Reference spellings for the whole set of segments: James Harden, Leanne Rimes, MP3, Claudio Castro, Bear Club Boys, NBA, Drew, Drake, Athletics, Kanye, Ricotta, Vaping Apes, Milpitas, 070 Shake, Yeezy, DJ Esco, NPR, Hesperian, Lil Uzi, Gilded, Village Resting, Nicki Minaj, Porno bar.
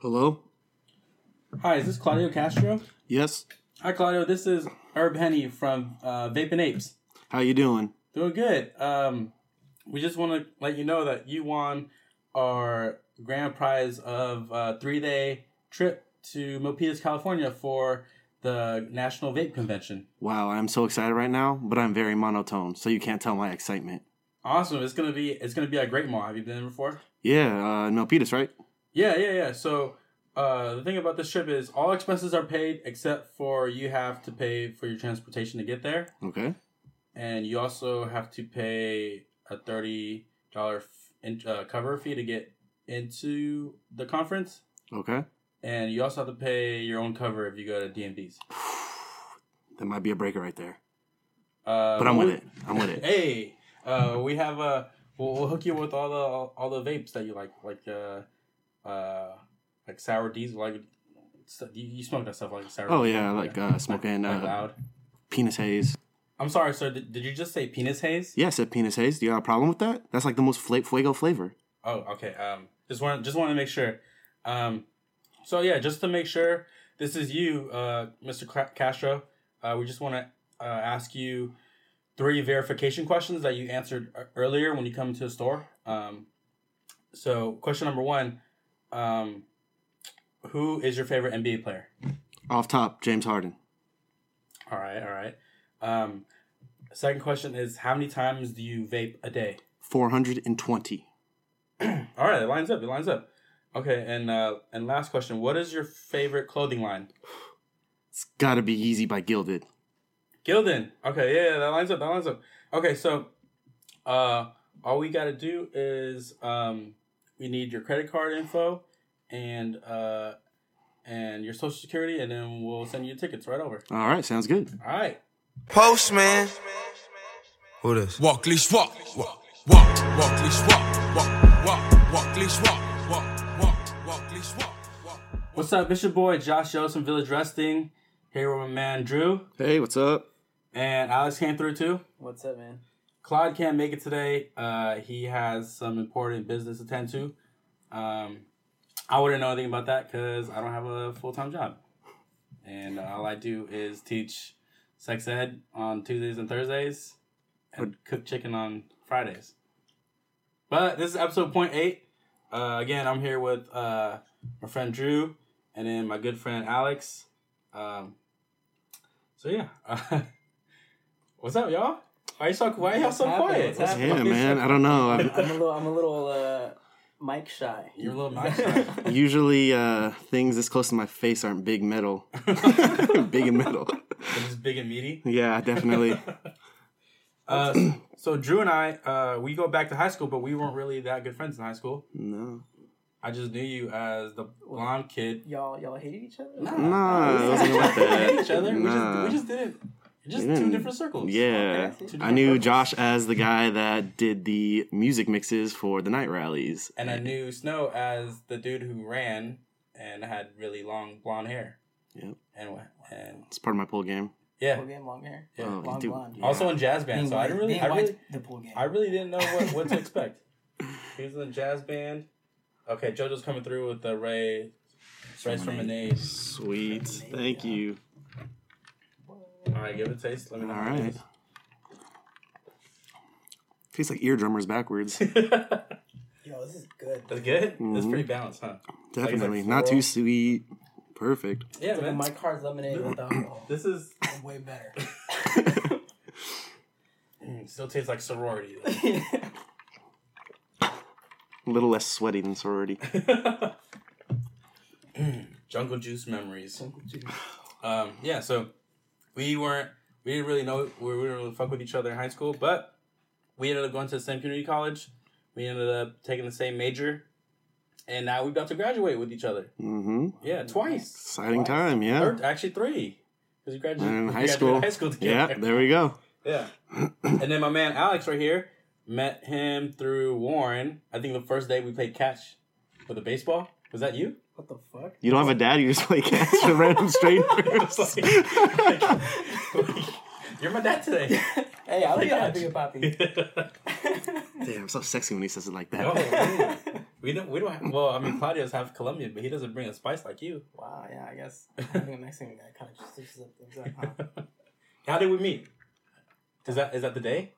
Hello? Hi, is this Claudio Castro? Yes. Hi, Claudio. This is Herb Henny from Vaping Apes. How you doing? Doing good. We just want to let you know that you won our grand prize of a 3-day trip to Milpitas, California for the National Vape Convention. Wow, I'm so excited right now, but I'm very monotone, so you can't tell my excitement. Awesome. It's gonna be a great mall. Have you been there before? Yeah, Milpitas, right? Yeah. So the thing about this trip is all expenses are paid except for you have to pay for your transportation to get there. Okay. And you also have to pay a $30 cover fee to get into the conference. Okay. And you also have to pay your own cover if you go to DMV's. That might be a breaker right there. But I'm with it. Hey, we have a... We'll hook you with all the vapes that you like. Like sour diesel. Like, you smoke that stuff like sour diesel. Oh, yeah. Smoking loud. Penis haze. I'm sorry, sir. Did you just say penis haze? Yeah, I said penis haze. Do you have a problem with that? That's like the most fuego flavor. Oh, okay. Just wanted to make sure. So yeah, just to make sure, this is you, Mr. Castro. We just want to ask you 3 verification questions that you answered earlier when you come to the store. So question number 1, who is your favorite NBA player? Off top, James Harden. All right. Second question is, how many times do you vape a day? 420. All right, it lines up. Okay, and last question, what is your favorite clothing line? It's got to be Yeezy by Gilded. Gilded. Okay, yeah, that lines up. Okay, so all we got to do is we need your credit card info and your social security, and then we'll send you tickets right over. All right, sounds good. All right. Postman. Who this? Walk, leash, walk. Walk, leash, walk. Walk, leash, walk. What's up? It's your boy Josh Yo from Village Resting. Here with my man Drew. Hey, what's up? And Alex came through too. What's up, man? Claude can't make it today. He has some important business to attend to. I wouldn't know anything about that because I don't have a full-time job. And all I do is teach sex ed on Tuesdays and Thursdays and cook chicken on Fridays. But this is episode 0.8. Again, I'm here with my friend Drew and then my good friend Alex. So yeah, what's up, y'all? Why are y'all so quiet? What's happening, man? I don't know. I'm a little mic shy. You're a little mic shy. Usually, things this close to my face aren't big metal. Big and metal. It's big and meaty. Yeah, definitely. So Drew and I, we go back to high school, but we weren't really that good friends in high school. No. I just knew you as the blonde kid. Y'all hated each other? Nah, it wasn't like that. We hated each other. Nah. We just didn't. Just didn't. 2 different circles. Yeah. Okay, I knew circles. Josh as the guy that did the music mixes for the night rallies. And I knew Snow as the dude who ran and had really long blonde hair. Yep. And it's part of my pool game. Yeah. Pool game, long hair. Yeah. Oh, blonde. Yeah. Also in jazz band, so I really didn't know what to expect. He was in jazz band. Okay, JoJo's coming through with the rice lemonade. Sweet. Thank you. All right, give it a taste. Let me know. All right. Tastes like eardrummers backwards. Yo, this is good. That's good? Mm-hmm. That's pretty balanced, huh? Definitely. Not too sweet. Perfect. Yeah, man. My card's lemonade with alcohol. This is way better. Still tastes like sorority, though. A little less sweaty than sorority. Jungle juice memories. Jungle juice. Yeah, so we didn't really fuck with each other in high school, but we ended up going to the same community college. We ended up taking the same major, and now we got to graduate with each other. Mm-hmm. Yeah, twice. Exciting time, yeah. Actually, 3. Because we graduated in high school together. Yeah, there we go. Yeah. And then my man Alex right here. Met him through Warren. I think the first day we played catch with a baseball. Was that you? What the fuck? You don't have a dad. You just play catch with random strangers. You're my dad today. Hey, I'll be happy about these. Damn, I'm so sexy when he says it like that. Oh, We don't have, well, I mean, Claudio's half Colombian, but he doesn't bring a spice like you. Wow, yeah, I guess. I think the Mexican guy kind of just switches up things up, huh? How did we meet? Is that the day?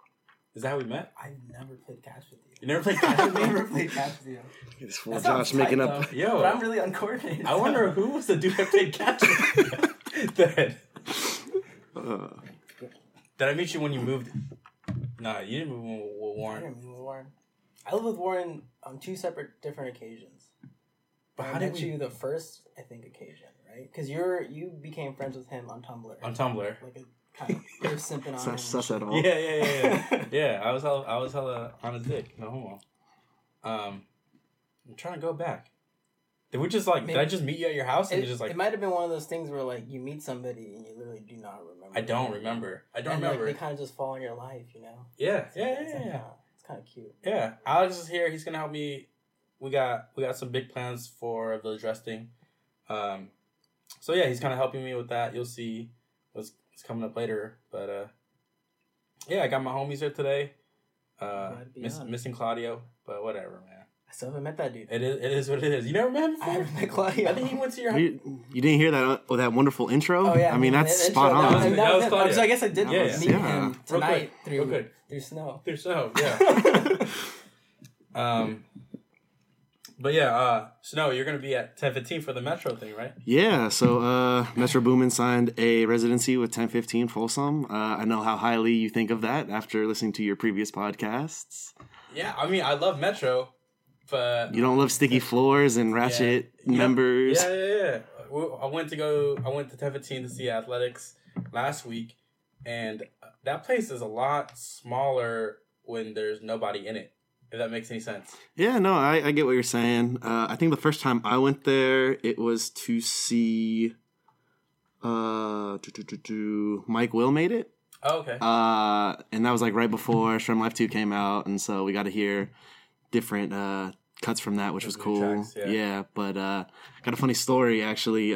Is that how we met? I never played catch with you. You never played catch with me? I never played catch with you. This fool Josh making tight, up. Yo, but I'm really uncoordinated. I wonder who was the dude that played catch with then. Did I meet you when you moved? Nah, you didn't move with Warren. I didn't move with Warren. I lived with Warren on two separate different occasions. But how did you the first, I think, occasion, right? Because you became friends with him on Tumblr. On Tumblr. Like a kind of, you're simping on him. Sus at all. Yeah. Yeah, I was hella on his dick. No homo. I'm trying to go back. Did we just did I just meet you at your house? And it might have been one of those things where you meet somebody and you literally do not remember. I don't remember. They kind of just fall in your life, you know? Yeah. Yeah. It's kind of cute. Yeah. Alex is here. He's going to help me. We got some big plans for Village Resting. So yeah, he's kind of helping me with that. You'll see what's coming up later. But yeah, I got my homies here today. Missing Claudio, but whatever, man. I still haven't met that dude. It is what it is. You never met him before? I haven't met Claudio. I think he went to your house. You didn't hear that wonderful intro? Oh, yeah. I mean, that's spot on. That was so I guess I did meet him tonight through Snow. Through Snow, yeah. But yeah, Snow, you're going to be at 10:15 for the Metro thing, right? Yeah, so Metro Boomin signed a residency with 10:15 Folsom. I know how highly you think of that after listening to your previous podcasts. Yeah, I mean, I love Metro. But you don't love sticky floors and ratchet members. Yeah. I went to 10:15 to see Athletics last week, and that place is a lot smaller when there's nobody in it. If that makes any sense. Yeah, no, I get what you're saying. I think the first time I went there, it was to see Mike Will made it. Oh, okay. And that was right before Shrem Life 2 came out, and so we got to hear different cuts from that, which was cool. Tracks, yeah, but got a funny story, actually.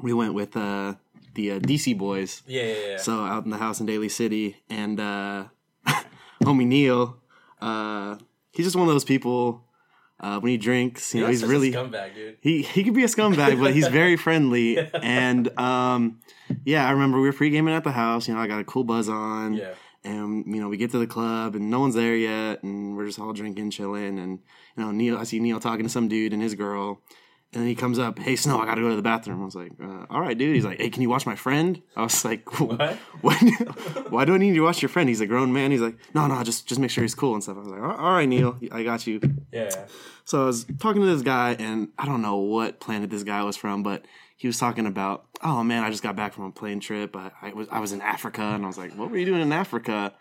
We went with the DC boys. Yeah. So out in the house in Daly City. And homie Neil, he's just one of those people, when he drinks, you know, he's really... He's a scumbag, dude. He could be a scumbag, but he's very friendly. And I remember we were pre-gaming at the house. You know, I got a cool buzz on. Yeah. And, you know, we get to the club and no one's there yet. And we're just all drinking, chilling. And, you know, Neil, I see Neil talking to some dude and his girl. And then he comes up, hey, Snow, I got to go to the bathroom. I was like, all right, dude. He's like, hey, can you watch my friend? I was like, what? Why do I need you to watch your friend? He's a grown man. He's like, no, just make sure he's cool and stuff. I was like, all right, Neil, I got you. Yeah. So I was talking to this guy, and I don't know what planet this guy was from, but he was talking about, oh, man, I just got back from a plane trip. I was in Africa. And I was like, what were you doing in Africa?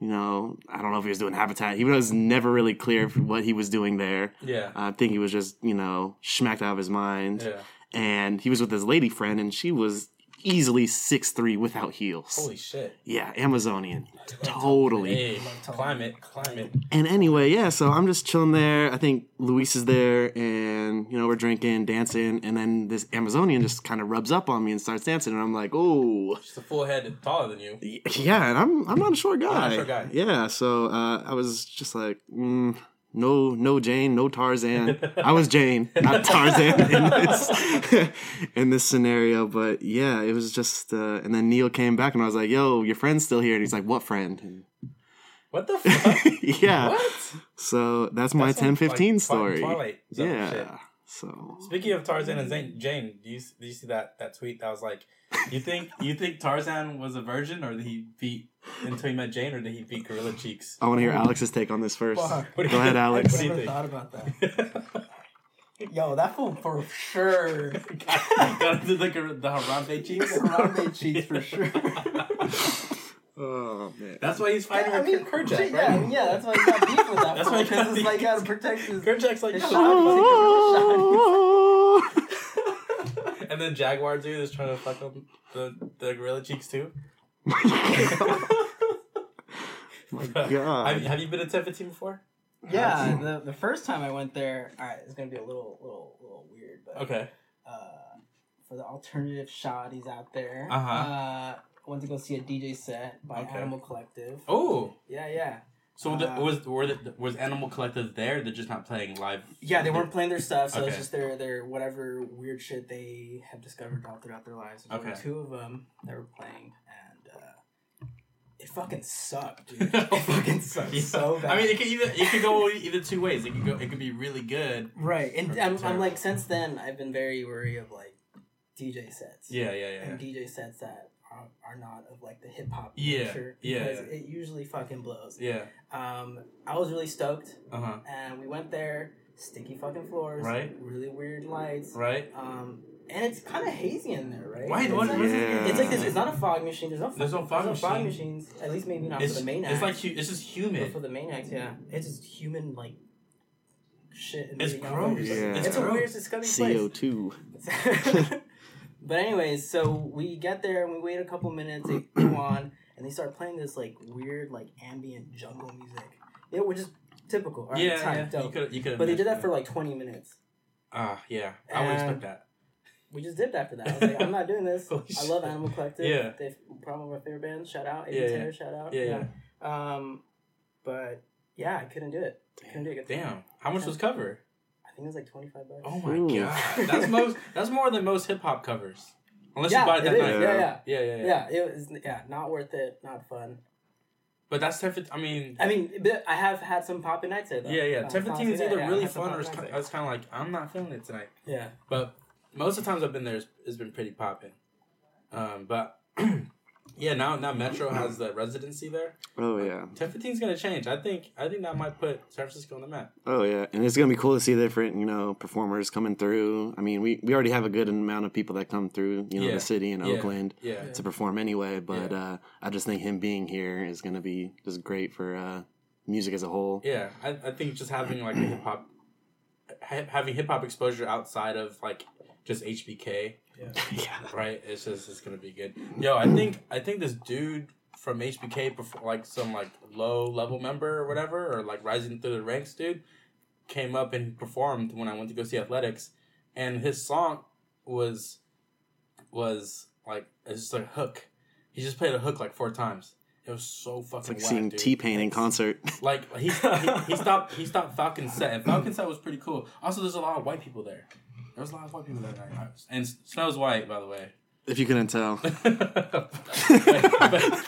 You know, I don't know if he was doing Habitat. He was never really clear what he was doing there. Yeah. I think he was just, you know, smacked out of his mind. Yeah. And he was with his lady friend, and she was easily 6'3" without heels. Holy shit. Yeah, Amazonian. Totally. Hey, climate. And anyway, yeah, so I'm just chilling there. I think Luis is there, and, you know, we're drinking, dancing, and then this Amazonian just kind of rubs up on me and starts dancing, and I'm like, oh. She's a full head taller than you. Yeah, and I'm not a short guy. Yeah, so I was just like, No Jane, no Tarzan. I was Jane, not Tarzan in this scenario. But yeah, it was just... and then Neil came back and I was like, yo, your friend's still here. And he's like, what friend? And what the fuck? Yeah. What? So that's my 10:15 story. Twilight zone shit. So speaking of Tarzan and Jane, do you see that tweet that was like, you think Tarzan was a virgin, or did he beat until he met Jane, or did he beat Gorilla Cheeks? I want to hear Alex's take on this first. Go ahead, Alex. I never thought about that. Yo, that fool for sure got the Harambe cheeks. Harambe cheeks for sure. Oh man! That's why he's fighting with Kerchak, right? Yeah, that's why he got beef with that. That's why he's like, gotta protect his. Kerchak's like, shot. And then Jaguar dude is trying to fuck up the gorilla cheeks too. My God! Have you been at 10:15 before? Yeah, the first time I went there, all right, it's gonna be a little weird, but okay. For the alternative shotties out there, I went to go see a DJ set by Animal Collective. Oh. Yeah. So was Animal Collective there? They're just not playing live. Yeah, they weren't playing their stuff. So it's just their whatever weird shit they have discovered all throughout their lives. There were two of them that were playing, and it fucking sucked, dude. It fucking sucked so bad. I mean, it could go either two ways. It could be really good. Right, and I'm like, since then I've been very wary of like DJ sets. Yeah. And DJ sets that are not of like the hip hop culture because it usually fucking blows. Yeah. I was really stoked. Uh-huh. And we went there, sticky fucking floors, right? Really weird lights, right? And it's kind of hazy in there, right? Why? It's like it's not a fog machine. There's no fog machines. At least maybe not for the maniacs. It's like it's just humid. But for the maniacs, yeah, it's just human like shit. It's gross. Yeah. It's gross. A weird, disgusting place. CO2. But anyways, so we get there and we wait a couple minutes. They go on and they start playing this like weird like ambient jungle music. It was just typical. Right, yeah, time, yeah. You could. But they did that for like 20 minutes. Yeah. I wouldn't expect that. We just dipped after that. I was like, I'm not doing this. I love Animal Collective. Yeah. They're probably my favorite band. Shout out. Yeah. Shout out. Yeah. But yeah, I couldn't do it. Damn. How much was cover? I think it was like $25. Oh my god, that's more than most hip hop covers. Unless you buy it that night. Yeah. It was not worth it, not fun. But that's 10-15. I mean, but I have had some poppin' nights there though. Yeah. 10-15 is either really fun or it's kind of like I'm not feeling it tonight. Yeah. But most of the times I've been there, it's been pretty poppin'. But yeah, now Metro has the residency there. Oh yeah. 10-15 is gonna change. I think that might put San Francisco on the map. Oh yeah, and it's gonna be cool to see different performers coming through. I mean, we already have a good amount of people that come through the city and Oakland to perform anyway. But I just think him being here is gonna be just great for music as a whole. Yeah, I think just having like a hip hop exposure outside of like just HBK. Yeah. Right. It's gonna be good. Yo, I think this dude from HBK, like some like low level member or whatever, or like rising through the ranks, dude, came up and performed when I went to go see Athletics, and his song was like it's just like a hook. He just played a hook like 4 times. It was so fucking. It's like whack, seeing dude. T-Pain in concert. Like he stopped Falcon Set, and Falcon Set was pretty cool. Also, there's a lot of white people there. There was a lot of white people that night. And Snow's white, by the way. If you couldn't tell. but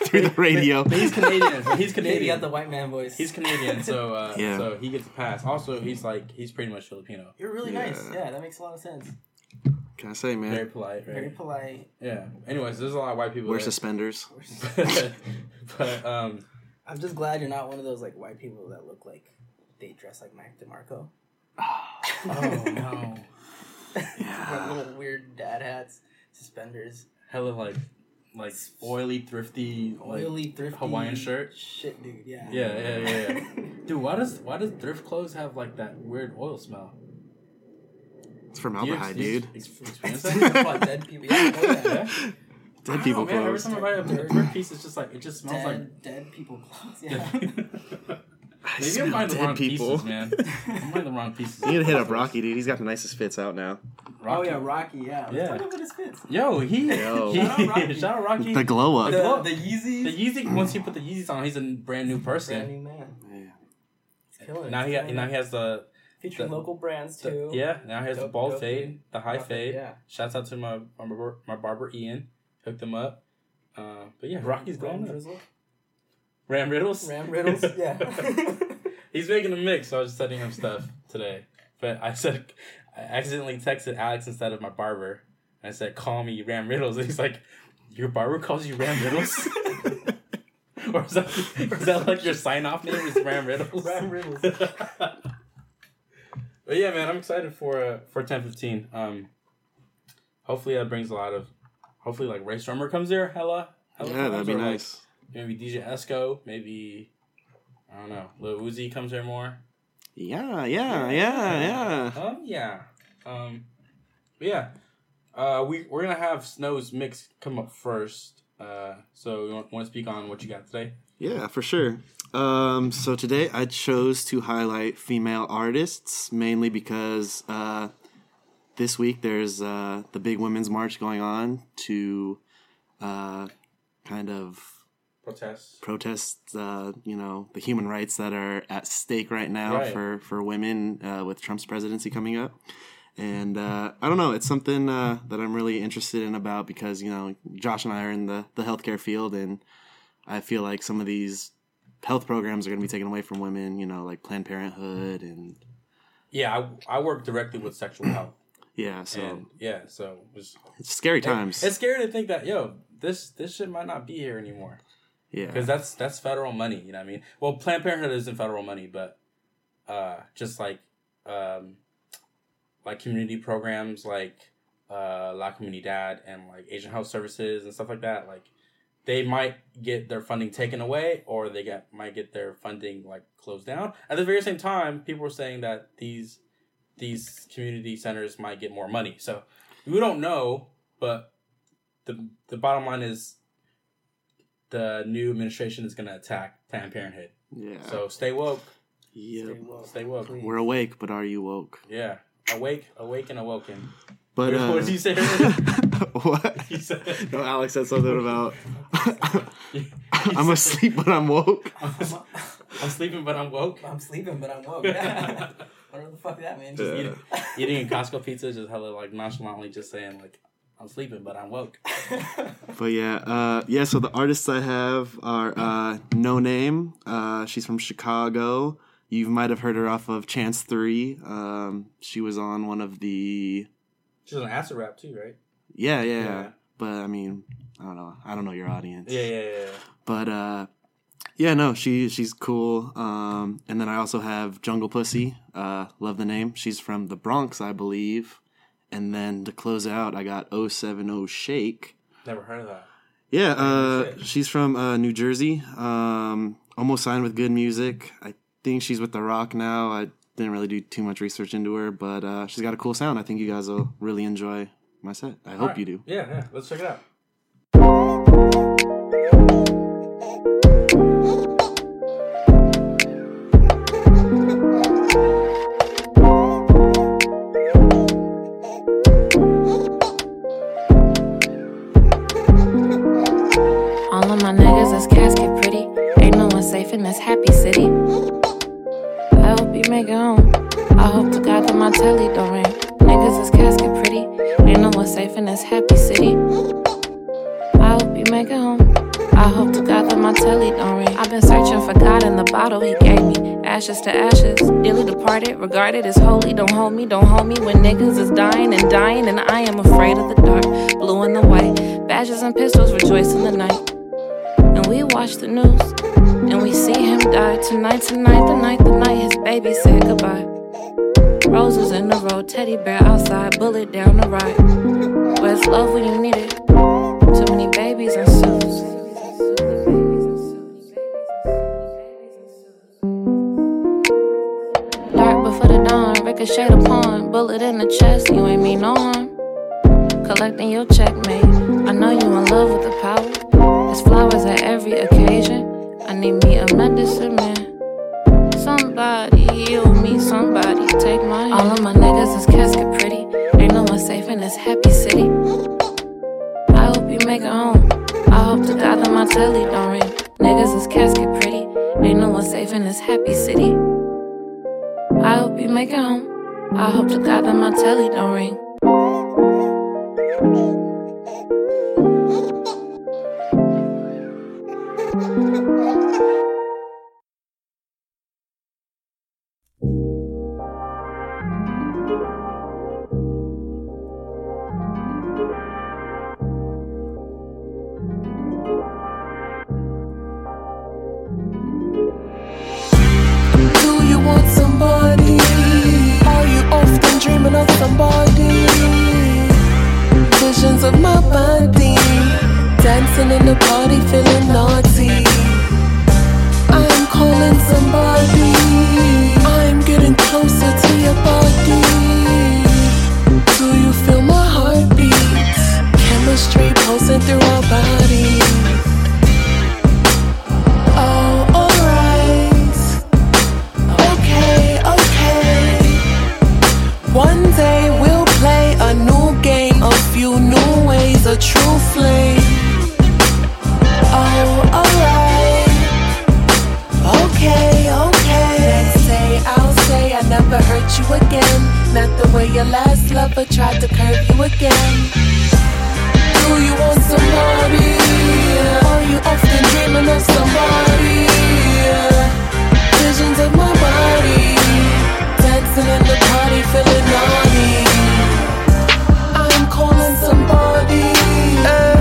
through the radio. But he's Canadian. He got the white man voice. He's Canadian, so he gets a pass. Also, he's pretty much Filipino. You're really nice. Yeah, that makes a lot of sense. Can I say, man? Very polite, right? Very polite. Yeah. Anyways, there's a lot of white people. Wear suspenders. But I'm just glad you're not one of those like white people that look like they dress like Mike DeMarco. Oh, no. Yeah. Little weird dad hats, suspenders. Hella like oily, thrifty Hawaiian shirt. Shit, dude. Yeah. Yeah. Dude, why does thrift clothes have like that weird oil smell? It's formaldehyde, dude. Experience that? Dead people. Dead people clothes. Every time I buy a thrift piece, it's just like it just smells like dead people clothes. Yeah. Maybe I'm buying the wrong pieces, man. You need to hit up Rocky, dude. He's got the nicest fits out now. Rocky. Oh, yeah, Rocky, yeah. Let's talk about his fits. Yo. Shout out Rocky. The glow up. The Yeezys. The Yeezy, once he put the Yeezys on, he's a brand new person. Brand new man. Yeah. It's killer. Now he has the... Featuring local brands, too. Now he has the bald fade, the high fade. Yeah. Shouts out to my barber, Ian. Hooked him up. But yeah, Rocky's glowing up. Ram Riddles, yeah. He's making a mix, so I was just sending him stuff today. But I accidentally texted Alex instead of my barber. And I said, call me Ram Riddles. And he's like, your barber calls you Ram Riddles? Or is that like your sign-off name is Ram Riddles? Ram Riddles. But yeah, man, I'm excited for 10-15. Hopefully that brings a lot of... Hopefully like Ray Strummer comes here, hella. Yeah, that'd be nice. Like, maybe DJ Esco, maybe, I don't know, Lil Uzi comes here more. Yeah. Oh, yeah. Yeah. We're going to have Snow's mix come up first. So you want to speak on what you got today? Yeah, for sure. So today I chose to highlight female artists, mainly because this week there's the big women's march going on to kind of... Protests, the human rights that are at stake right now for women with Trump's presidency coming up. And I don't know, it's something that I'm really interested in about because, Josh and I are in the healthcare field, and I feel like some of these health programs are going to be taken away from women, like Planned Parenthood and... Yeah, I work directly with sexual health. It's scary times. It's scary to think that, this shit might not be here anymore. Yeah. Because that's federal money, you know what I mean? Well, Planned Parenthood isn't federal money, but just like community programs like La Comunidad and like Asian Health Services and stuff like that, like they might get their funding taken away or they might get their funding like closed down. At the very same time, people were saying that these community centers might get more money. So we don't know, but the bottom line is the new administration is going to attack Planned Parenthood. Yeah. So stay woke. Yep. Stay woke. Please. We're awake, but are you woke? Yeah. Awake and awoken. But what did you say? What? You said... No, Alex said something about I'm asleep but I'm woke. I'm sleeping but I'm woke. I'm sleeping but I'm woke. Whatever the fuck that means. Just eating a Costco pizza, just hella like nonchalantly, just saying like I'm sleeping but I'm woke. But so the artists I have are No Name. She's from Chicago. You might have heard her off of Chance 3. She was on one of the... She's on acid rap too, right? Yeah. But, I mean, I don't know. I don't know your audience. Yeah. But, she's cool. And then I also have Jungle Pussy. Love the name. She's from the Bronx, I believe. And then to close out, I got 070 Shake. Never heard of that. Yeah, she's from New Jersey. Almost signed with Good Music. I think she's with The Rock now. I didn't really do too much research into her, but she's got a cool sound. I think you guys will really enjoy my set. I hope you do. Yeah. Let's check it out. All of my niggas is casket pretty. Ain't no one safe in this happy city. I hope you make it home. I hope to God that my telly don't ring. Niggas is casket pretty. Ain't no one safe in this happy city. I hope you make it home. I hope to God that my telly don't ring. I've been searching for God in the bottle he gave me. Ashes to ashes, dearly departed, regarded as holy. Don't hold me when niggas is dying. And I am afraid of the dark, blue and the white. Badges and pistols rejoice in the night. And we watch the news. And we see him die tonight, his baby said goodbye. Roses in the road, teddy bear outside, bullet down the ride. Where's love when you need it? Too many babies and suits. Dark before the dawn, ricochet upon, bullet in the chest, you ain't mean no harm. Collecting your checkmate, I know you in love with the power. There's flowers at every occasion. I need me a medicine man. Somebody heal me, somebody take my hand. All of my niggas is casket pretty. Ain't no one safe in this happy city. I hope you make it home. I hope to God that my telly don't ring. Niggas is casket pretty. Ain't no one safe in this happy city. I hope you make it home. I hope to God that my telly don't ring. True flame. Oh, alright. hurt you again. Not the way your last lover tried to curb you again. Do you want somebody? Are you often dreaming of somebody? Visions of my body, dancing in the party, feeling naughty. I'm calling somebody.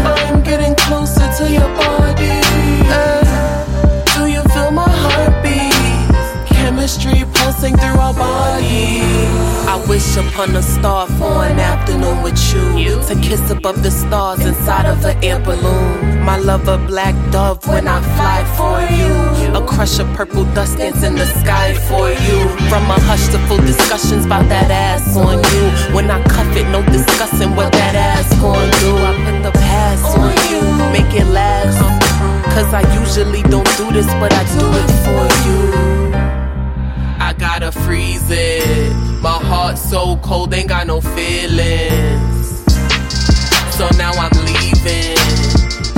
I'm getting closer to your body. Do you feel my heartbeat? Chemistry pulsing through our bodies. I wish upon a star for an afternoon with you, to kiss above the stars inside of an air balloon. My lover, black dove, when I fly for you, a crush of purple dust dance in the sky for you. From a hush to full discussions about that ass on you. When I cuff it, no discussing what that ass gon' do. I put the pass on you, make it last, cause I usually don't do this, but I do it for you. I gotta freeze it. My heart so cold, ain't got no feelings. So now I'm leaving.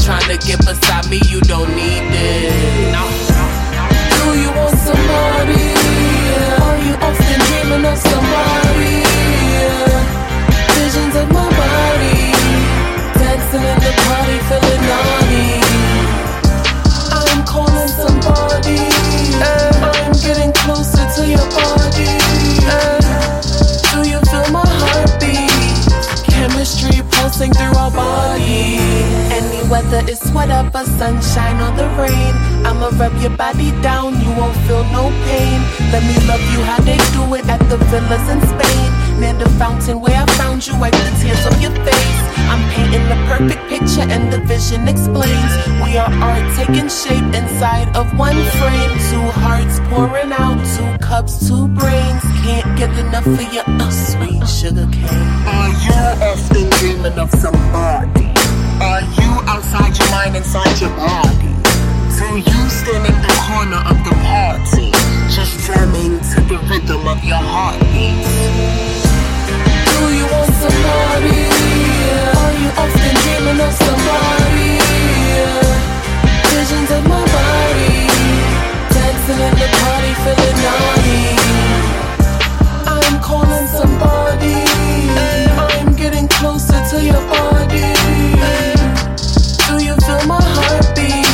Tryna get beside me, you don't need it. Do you want somebody? Are you often dreaming of somebody? Visions of my body, dancing in the party, feeling naughty. I'm calling somebody. I'm getting closer to your body, do you feel my heartbeat? Chemistry pulsing through our body. Any weather is whatever, sunshine or the rain. I'ma rub your body down, you won't feel no pain. Let me love you how they do it at the villas in Spain. Near the fountain where I found you, wipe the tears off your face. I'm painting the perfect picture and the vision explains. We are art taking shape inside of one frame. Two hearts pouring out, two cups, two brains. Can't get enough for your sweet sugar cane. Are you often dreaming of somebody? Are you outside your mind, inside your body? Do you stand in the corner of the party, just jamming to the rhythm of your heartbeat? Do you want somebody? Are you often dreaming of somebody? Visions of my body, dancing in the party, feeling naughty. I'm calling somebody. I'm getting closer to your body. Do you feel my heartbeat?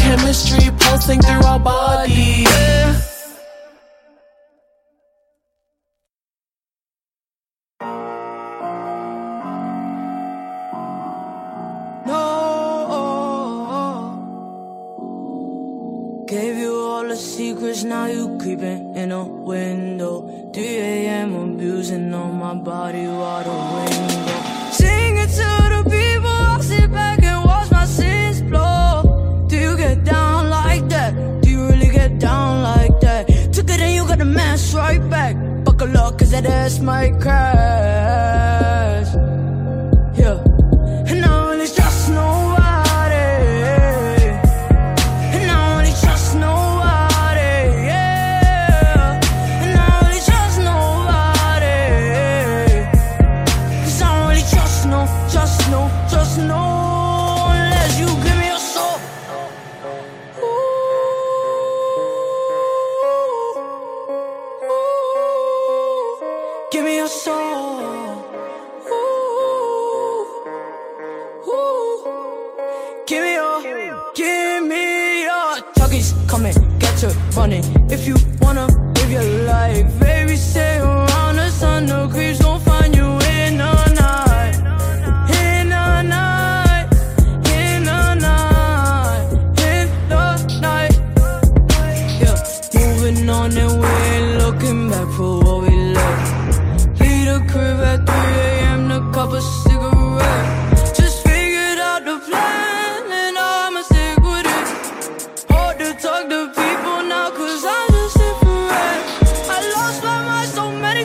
Chemistry pulsing through our body. Gave you all the secrets, now you creeping in a window. 3 a.m. abusing on my body while the window. Sing it to the people, I'll sit back and watch my sins blow. Do you get down like that? Do you really get down like that? Took it and you got a mess right back. Buckle up, cause that ass might crash. Yeah. And I really trust nobody. And I really trust nobody. Yeah. And I really trust nobody. Cause I don't really trust no, trust no, trust no. Unless you give me your soul. Ooh, ooh, give me your soul. Give me your talkies, coming, get you running. If you wanna live your life, baby, stay around the sun. The creeps gon' find you in the night. In the night, in the night, in the night. Yeah, moving on and we ain't looking back for what we left. Leave the crib at 3 a.m. to cup a cigarette. Talk to people now, cause I'm just different. I lost my mind so many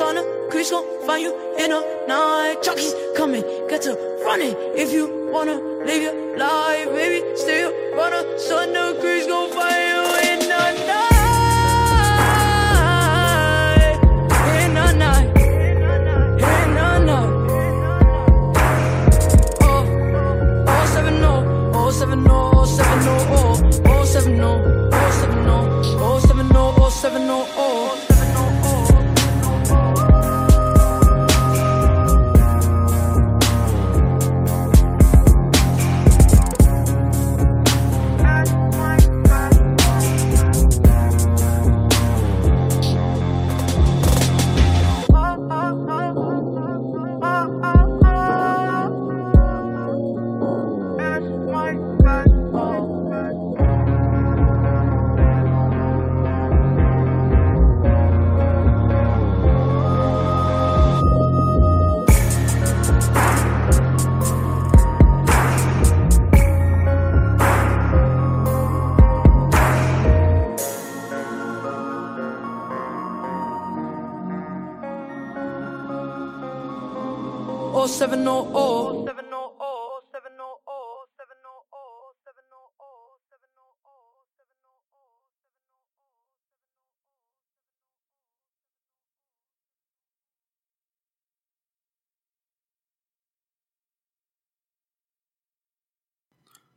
sauna, Chris gon' find you in a night. Chucky's coming, get to running. If you wanna live your life, baby, stay up, run a sauna, Chris gon' find you in a night.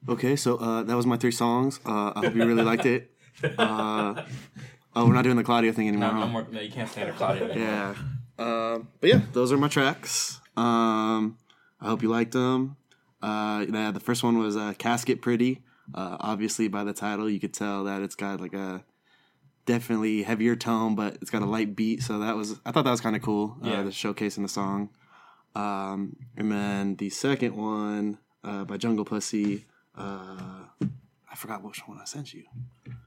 Okay, so that was my three songs. I hope you really liked it. We're not doing the Claudio thing anymore. No, you can't stand a Claudio anymore. Yeah. But yeah, those are my tracks. I hope you liked them. The first one was Casket Pretty. Obviously, by the title, you could tell that it's got like a definitely heavier tone, but it's got a light beat. So I thought that was kind of cool, the showcase in the song. And then the second one by Jungle Pussy. I forgot which one I sent you.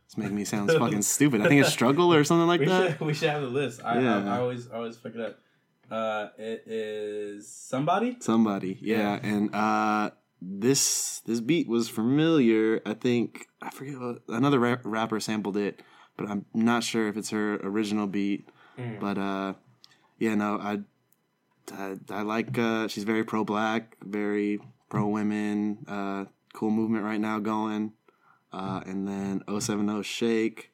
It's making me sound fucking stupid. I think it's Struggle or something like that. We should have the list. I always fuck it up. It is Somebody? Somebody, yeah. And this beat was familiar. I think, I forget, another rapper sampled it, but I'm not sure if it's her original beat. Mm. But, I like, she's very pro-black, very pro-women, cool movement right now going. And then 070 Shake.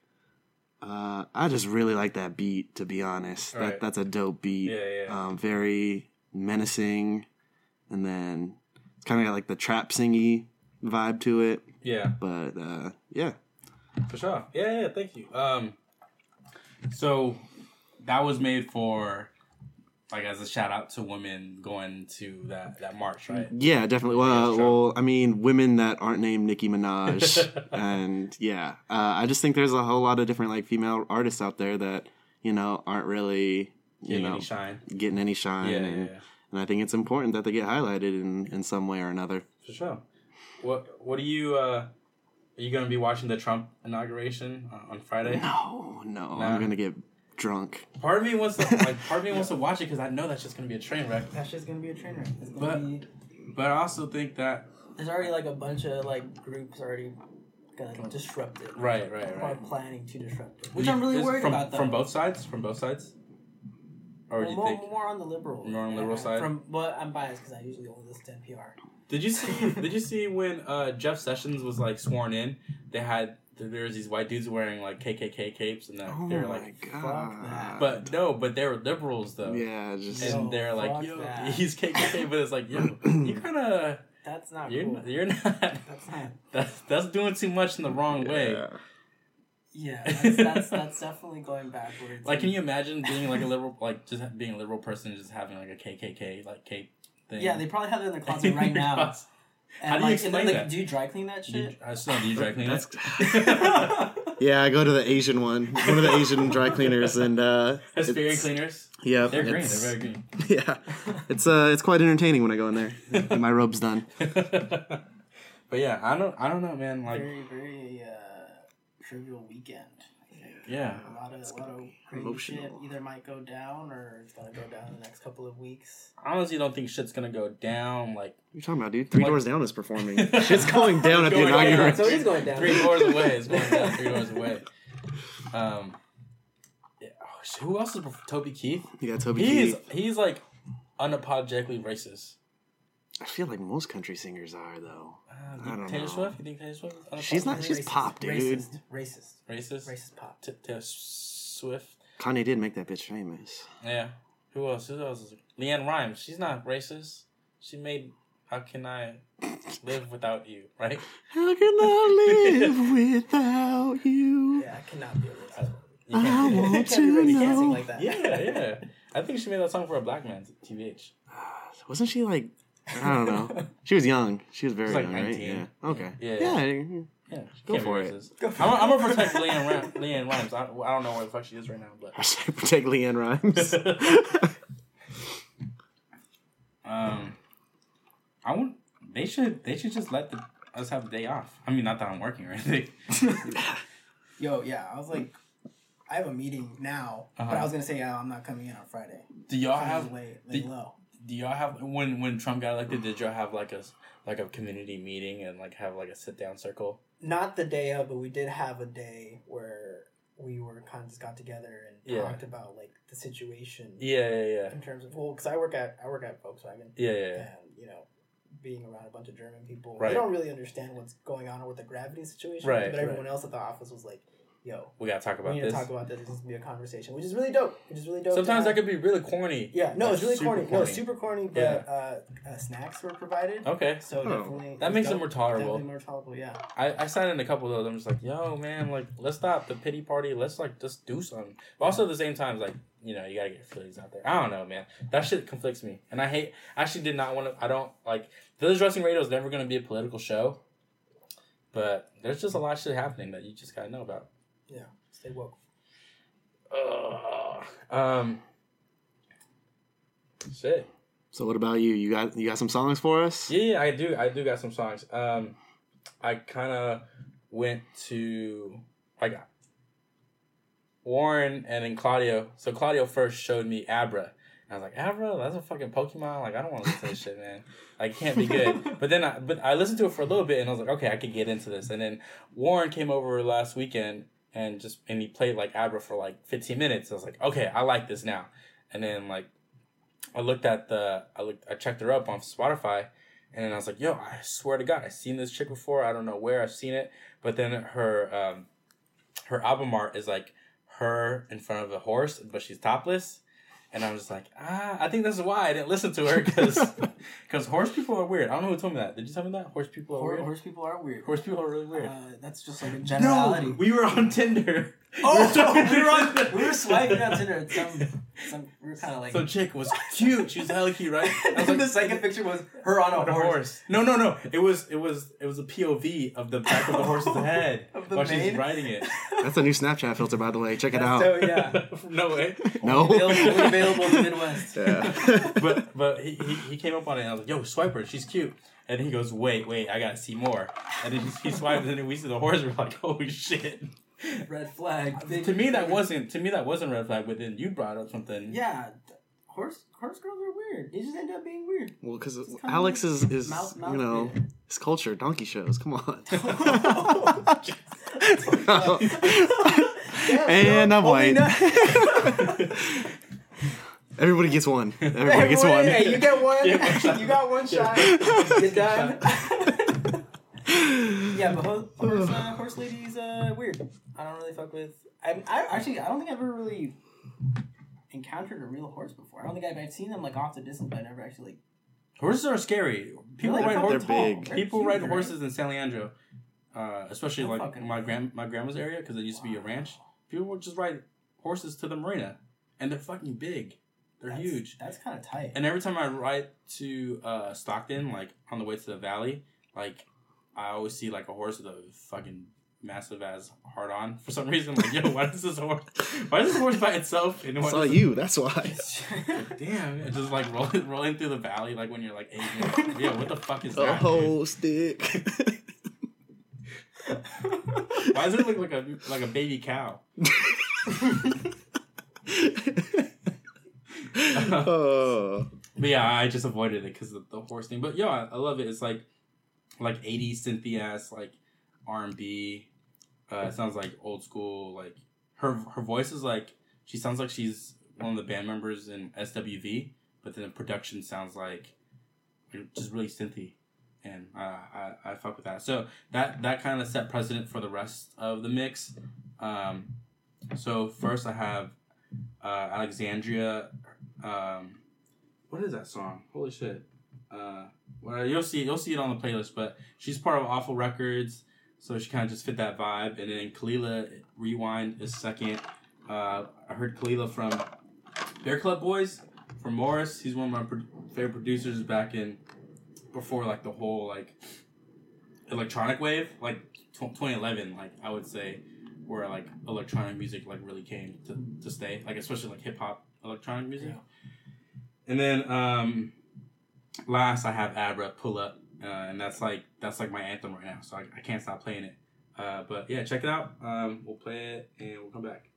I just really like that beat, to be honest. That's a dope beat. Yeah. Very menacing. And then it's kind of got like the trap singy vibe to it. Yeah. But yeah. For sure. Yeah, thank you. So that was made for, like, as a shout out to women going to that march, right? Yeah, definitely. Well, I mean, women that aren't named Nicki Minaj. And yeah, I just think there's a whole lot of different like female artists out there that, you know, aren't really, getting any shine. And I think it's important that they get highlighted in some way or another. For sure. What do you, are you going to be watching the Trump inauguration on Friday? No. I'm going to get drunk. Part of me wants to watch it because I know that's just gonna be a train wreck. It's gonna but I also think that there's already like a bunch of like groups already gonna disrupt it. Right. Planning to disrupt it, which I'm really worried about. Though. From both sides. Or do you think more on the liberal? More on the liberal side. I'm biased because I usually only listen to NPR. Did you see when Jeff Sessions was like sworn in? There's these white dudes wearing like KKK capes and that they're like, fuck that. But they were liberals though. Yeah, they're like, yo, that. He's KKK, but it's like, yo, you kind of that's not you're, cool. You're not. That's doing too much in the wrong way. Yeah, that's definitely going backwards. Like, can you imagine being like a liberal, like just being a liberal person and just having like a KKK like cape thing? Yeah, they probably have it in their closet right now. And how do you explain that? Do you dry clean that shit? I still do you dry clean that? Yeah, I go to the Asian one. One of the Asian dry cleaners and Hesperian cleaners? Yeah. They're green. They're very green. Yeah. It's quite entertaining when I go in there. And my robe's done. But yeah, I don't know, man. Like very, very trivial weekend. Yeah. A lot of crazy emotional shit either might go down or it's going to go down in the next couple of weeks. I honestly don't think shit's going to go down. Like, what are you talking about, dude? Three Doors Down is performing. Shit's going down at the inauguration. So it is going down. Three doors away. It's going down 3 doors away. Yeah. Oh, Who else is Toby Keith? You got Toby Keith. He's like unapologetically racist. I feel like most country singers are, though. I don't know. Swift? You think Taylor Swift is unapologetic? She's not. She's racist. Pop, dude. Racist. Racist pop. Taylor Swift. Kanye did make that bitch famous. Yeah. Who else is it? Leanne Rimes. She's not racist. She made How Can I Live Without You, right? How can I live without you? Yeah, I cannot be a racist. I want to know. Like that. Yeah. I think she made that song for a black man, TBH. Wasn't she like, I don't know. She was young. She was very young, 19. Right? Yeah. Okay. Yeah. Go for it. I'm going to protect Leanne Rimes. I don't know where the fuck she is right now. But I should protect Leanne Rimes. They should just let us have the day off. I mean, not that I'm working or anything. Yo, yeah. I was like, I have a meeting now, but I was going to say, I'm not coming in on Friday. Do y'all have... low. Do y'all have when Trump got elected? Did y'all have like a community meeting and like have like a sit down circle? Not the day of, but we did have a day where we were kind of just got together and talked about like the situation. Yeah. In terms of because I work at Volkswagen. Yeah. And you know, being around a bunch of German people, they don't really understand what's going on or what the gravity situation is. But everyone else at the office was like, yo, we gotta talk about this. It's gonna be a conversation, which is really dope. Sometimes that could be really corny. Yeah, no, it's really corny. No, it's super corny, but snacks were provided. Okay. So definitely. That makes it more tolerable. Definitely more tolerable, yeah. I signed in a couple of them. I'm just like, yo, man, like, let's stop the pity party. Let's, like, just do something. But also at the same time, like, you know, you gotta get your feelings out there. I don't know, man. That shit conflicts me. And I actually did not want to, Village Resting Radio is never gonna be a political show. But there's just a lot of shit happening that you just gotta know about. Yeah, stay woke. Shit. So what about you? You got some songs for us? Yeah, I do got some songs. I kind of went to Warren and then Claudio. So Claudio first showed me Abra. I was like, Abra, that's a fucking Pokemon. Like, I don't want to listen to this shit, man. Like, can't be good. But then I listened to it for a little bit, and I was like, okay, I could get into this. And then Warren came over last weekend. And he played like Abra for like 15 minutes. I was like, okay, I like this now. And then like, I checked her up on Spotify, and then I was like, yo, I swear to God, I've seen this chick before. I don't know where I've seen it, but then her album art is like her in front of a horse, but she's topless. And I was just like, I think that's why I didn't listen to her, because horse people are weird. I don't know who told me that. Did you tell me that? Horse people are weird? Horse people are weird. Horse people are really weird. That's just like a generality. No, we were on Tinder. We were swiping on Tinder. At some we were kind of like... So chick was cute. She was hella cute, right? I was like, the second picture was her on a horse. No. It was a POV of the back of the horse's head while she's riding it. That's a new Snapchat filter, by the way. Check it out. So, yeah. No way. No. Only available in the Midwest. Yeah. But he came up on it, and I was like, yo, swipe her. She's cute. And he goes, wait, I gotta see more. And then he swipes, and then we see the horse. We're like, holy shit. Red flag. To me that wasn't red flag, but then you brought up something. Yeah, horse girls are weird. They just end up being weird. Well, because Alex is you know, his culture, donkey shows. Come on. And I'm white. Everybody gets one. Hey, you get one. You got one shot. You're done. Yeah, but horse ladies weird. I don't really fuck with. I don't think I've ever really encountered a real horse before. I don't think I've seen them like off the distance, but I never actually like. Horses are scary. People ride horses. They're big. People ride horses in San Leandro, especially like my grandma's area, because it used to be a ranch. People would just ride horses to the marina, and they're fucking big. They're huge. That's kind of tight. And every time I ride to Stockton, like on the way to the valley, like. I always see, like, a horse with a fucking massive-ass hard-on. For some reason, I'm like, yo, why does this horse by itself? And it's all you, that's why. Like, damn, it's just, like, rolling through the valley, like, when you're, like, 8 years old. Yeah, what the fuck is that? A whole stick. Why does it look like a baby cow? But, yeah, I just avoided it because of the horse thing. But, yo, I love it. It's, like 80s synthy ass like R&B. It sounds like old school, like her voice is like She sounds like she's one of the band members in SWV, but then the production sounds like just really synthy, and I fuck with that. So that kind of set precedent for the rest of the mix. So first I have Alexandria. What is that song? Holy shit! Well, you'll see it on the playlist. But she's part of Awful Records, so she kind of just fit that vibe. And then Khalilah, Rewind is second. I heard Khalilah from Bear Club Boys, from Morris. He's one of my favorite producers back in before like the whole like electronic wave, like 2011. Like I would say where like electronic music like really came to stay, like especially like hip hop electronic music. Yeah. And then last I have Abra, Pull Up, and that's like my anthem right now. So I can't stop playing it. But yeah, check it out. We'll play it and we'll come back.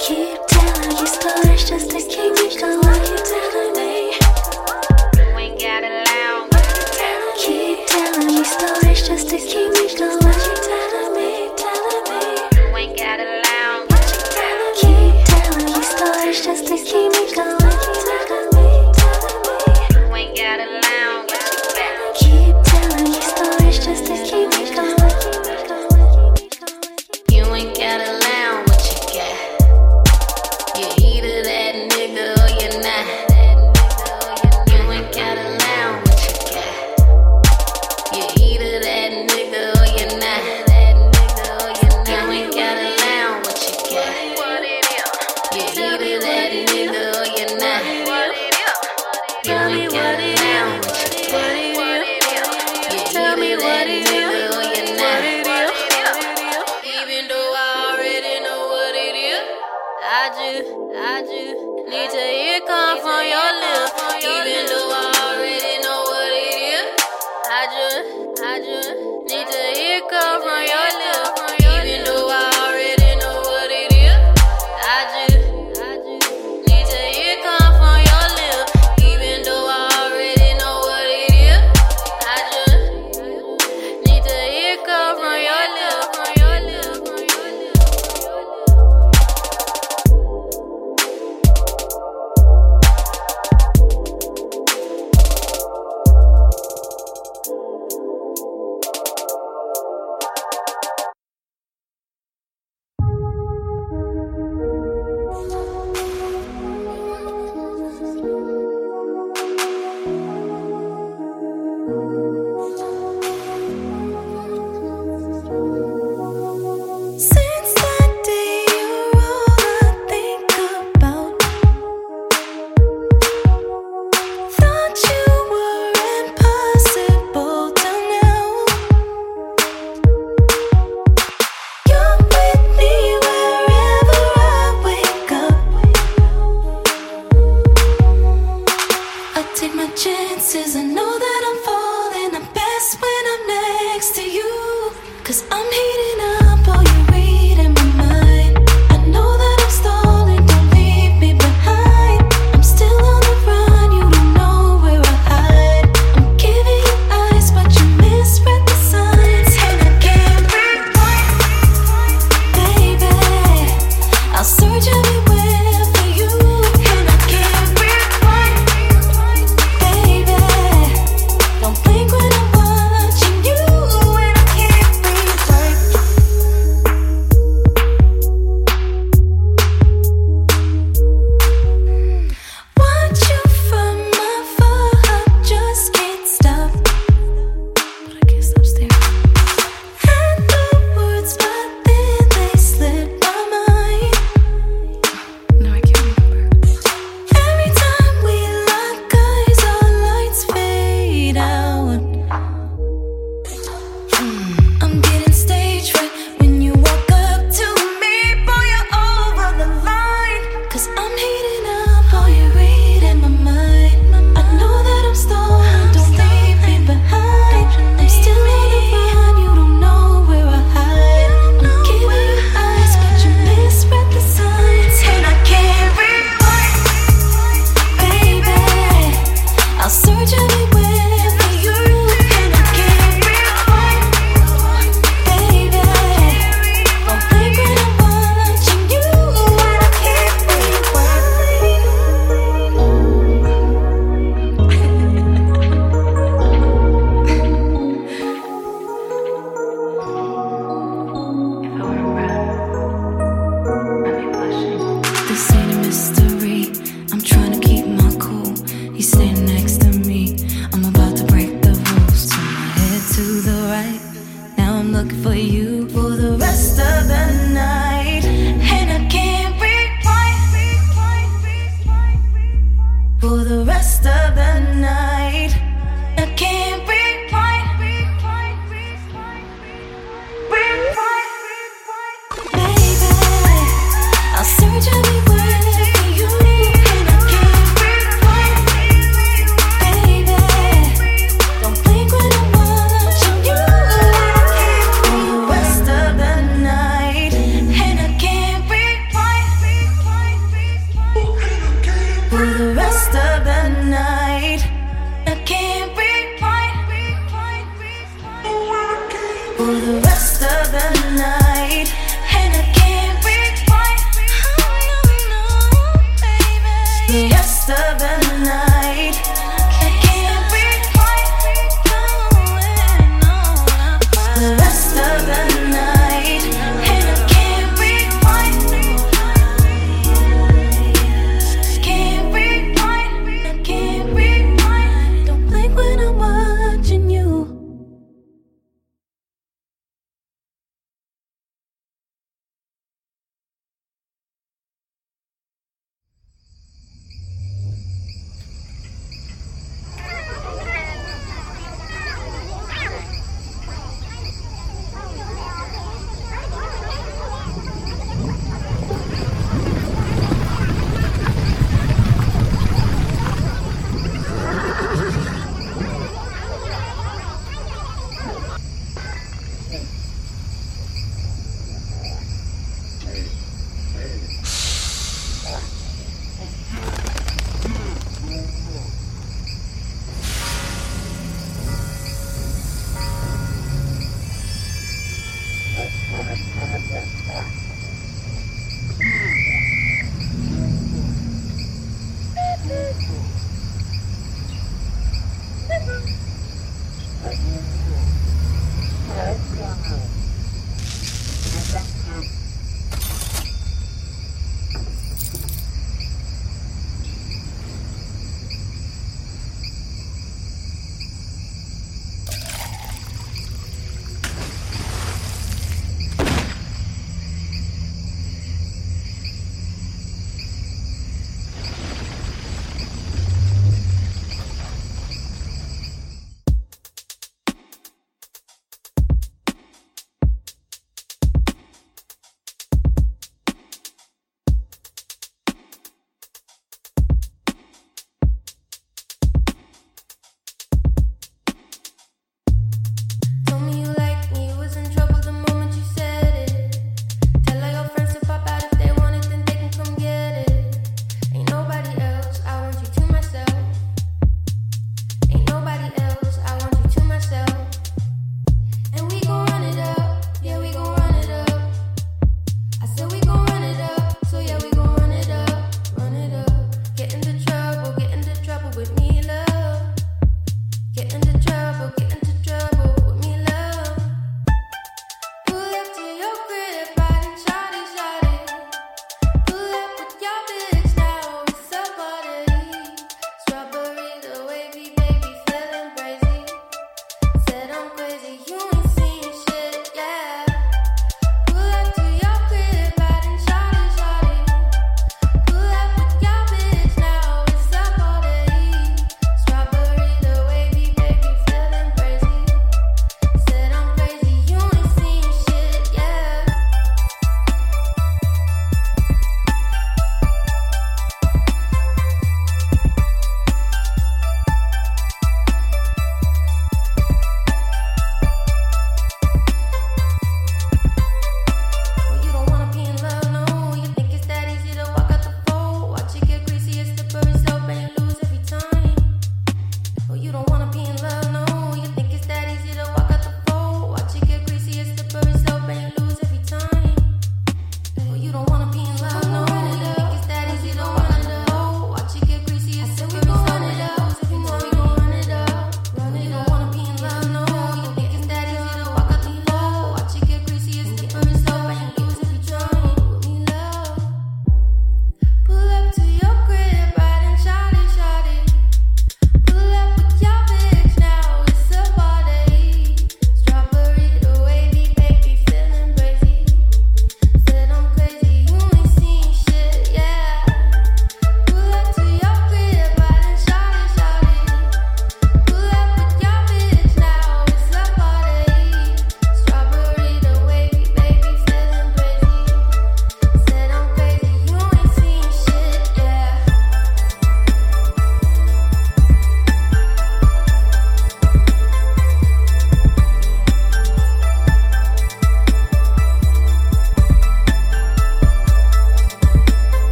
Keep telling your stories just to keep me going.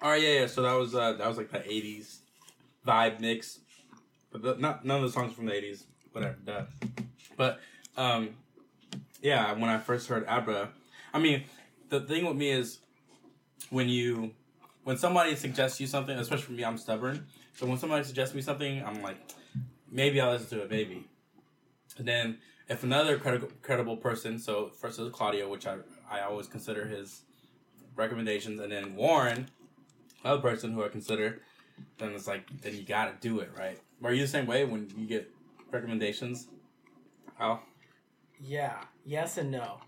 All right, yeah. So that was like the 80s vibe mix, but none of the songs from the 80s. Whatever that. But yeah, when I first heard Abra, I mean, the thing with me is when somebody suggests you something, especially for me, I'm stubborn. So when somebody suggests me something, I'm like, maybe I'll listen to it, maybe. And then if another credible person, so first is Claudio, which I always consider his recommendations, and then Warren, another person who I consider, then it's like, then you gotta do it, right? Are you the same way when you get recommendations? How? Yeah. Yes and no.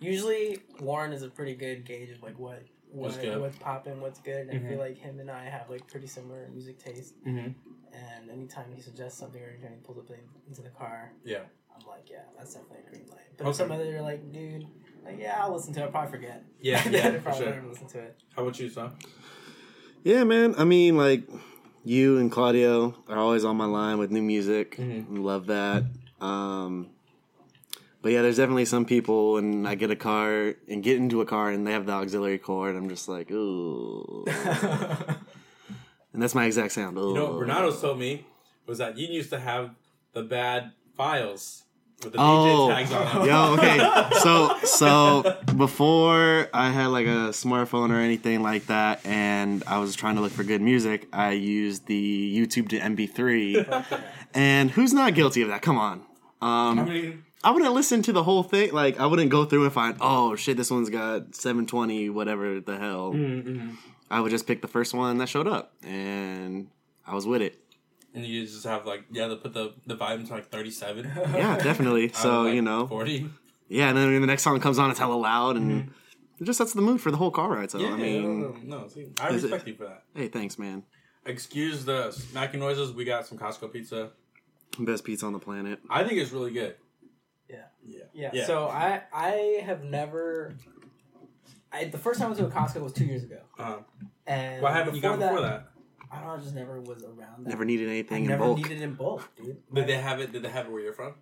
Usually Warren is a pretty good gauge of like what's poppin', what's good, and mm-hmm. I feel like him and I have like pretty similar music taste. Mm-hmm. And anytime he suggests something or anytime he pulls up into the car, yeah, I'm like, yeah, that's definitely a green light. But okay. If some other like dude, like yeah, I'll listen to it. I'll probably forget. Yeah, yeah, for sure. Never listen to it. How about you, son? Yeah, man. I mean, like you and Claudio are always on my line with new music. Mm-hmm. Love that. But yeah, there's definitely some people when I get a car and get into a car and they have the auxiliary cord, I'm just like, ooh. And that's my exact sound. Ooh. You know what Renato told me was that you used to have the bad files with the DJ tags on them. Yo, okay. So before I had like a smartphone or anything like that and I was trying to look for good music, I used the YouTube to MP3. And who's not guilty of that? Come on. I mean, I wouldn't listen to the whole thing. Like, I wouldn't go through and find, oh, shit, this one's got 720, whatever the hell. Mm-hmm. I would just pick the first one that showed up, and I was with it. And you just have, like, yeah, they put the volume to, like, 37. Yeah, definitely. So, like, you know. 40. Yeah, and then when the next song comes on, it's hella loud, and mm-hmm. it just sets the mood for the whole car ride. So, yeah, I mean. No, see, I respect you for that. Hey, thanks, man. Excuse the smacking noises. We got some Costco pizza. Best pizza on the planet. I think it's really good. Yeah. So I have never. The first time I went to a Costco was 2 years ago. And what happened before that? I don't know. I just never was around. Never needed anything in bulk. Never needed in bulk, dude. Did they have it? Did they have it where you're from?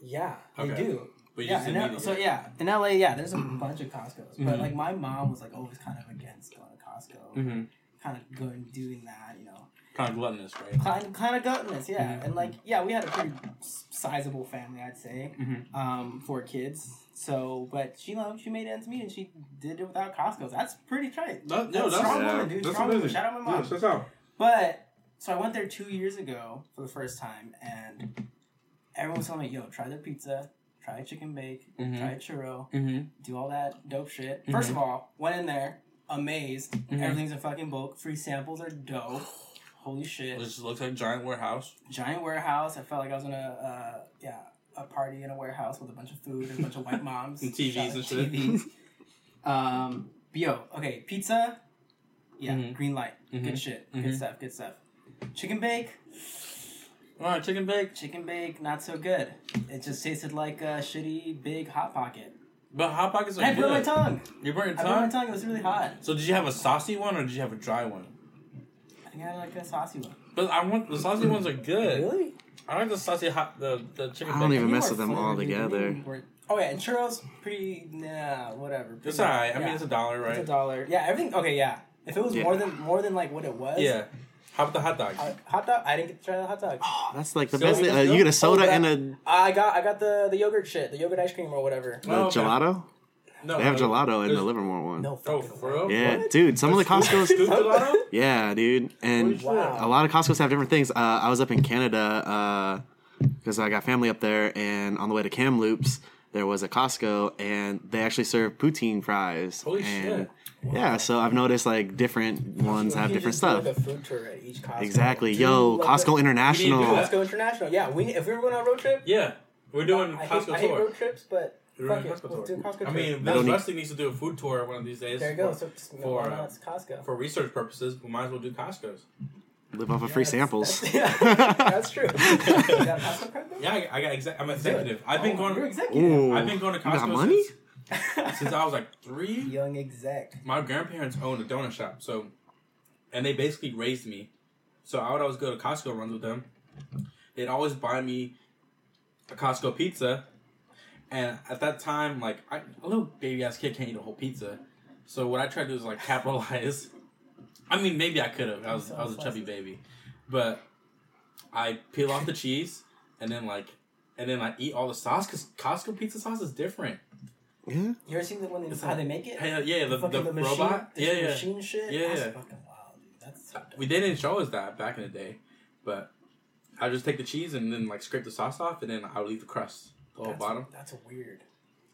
Yeah, okay. They do. But you just didn't need it. So yeah, in LA, yeah, there's a bunch of Costco's. But mm-hmm. like my mom was like always kind of against going to Costco, mm-hmm. kind of doing that, you know. Kind of gluttonous, right? Kind of gluttonous, yeah. Mm-hmm. And, like, yeah, we had a pretty sizable family, I'd say, mm-hmm. Four kids. So, but she made ends meet, and she did it without Costco. That's pretty tight. That's a strong woman, dude. Strong woman. Shout out my mom. Yes, but, so I went there 2 years ago for the first time, and everyone was telling me, yo, try their pizza, try a chicken bake, mm-hmm. try a churro, mm-hmm. do all that dope shit. Mm-hmm. First of all, went in there, amazed. Mm-hmm. Everything's in fucking bulk. Free samples are dope. Holy shit. This looks like a giant warehouse. I felt like I was in a party in a warehouse with a bunch of food and a bunch of white moms. And TVs and shit. But yo, okay, pizza, yeah, mm-hmm. green light. Mm-hmm. Good shit. Mm-hmm. Good stuff. Chicken bake. Alright, Chicken bake, not so good. It just tasted like a shitty big Hot Pocket. But Hot Pockets are good. I burnt my tongue. You burnt your tongue? I burnt my tongue. It was really hot. So did you have a saucy one or did you have a dry one? Yeah, I like the saucy one. But I want the saucy ones are good. Really? I like the saucy hot the chicken. I don't even mess with them all together. Oh yeah, and churros pretty whatever. Pretty it's alright. Yeah. I mean, it's $1, right? It's $1. Yeah, everything. Okay, yeah. If it was more than like what it was. Yeah. How about the hot dogs? I didn't get to try the hot dogs. Oh, that's like the best. You get a soda and a. I got the yogurt shit, the yogurt ice cream or whatever. Gelato. No, they have gelato in the Livermore one. No, for real? Yeah, what? Dude. Some of the Costco's. Yeah, dude. And wow. A lot of Costco's have different things. I was up in Canada because I got family up there, and on the way to Kamloops, there was a Costco, and they actually serve poutine fries. Holy shit. Wow. Yeah, so I've noticed like different ones have different stuff. Like a food tour at each Costco. Exactly. Dude, yo, Costco International. Costco International. Yeah, if we were going on a road trip. Yeah, we're doing Costco tour. I hate road trips, but. I mean, Village Resting needs to do a food tour one of these days. There you go. Costco. For research purposes, we might as well do Costco's. Live off of free samples. That's true. You got a Costco card though? Yeah, I'm executive. I've been going to Costco. You got money? Since I was like three. Young exec. My grandparents owned a donut shop, and they basically raised me. So I would always go to Costco runs with them. They'd always buy me a Costco pizza. And at that time, like, a little baby-ass kid can't eat a whole pizza. So what I tried to do is, like, capitalize I mean, maybe I could have. I was a chubby baby, but I peel off the cheese and then I eat all the sauce because Costco pizza sauce is different. Yeah. You ever seen the one how they make it? Yeah, the robot. The machine shit. Yeah, that's fucking wild, dude. That's so dumb. They didn't show us that back in the day, but I just take the cheese and then scrape the sauce off, and then I would leave the crust, the whole bottom. That's weird.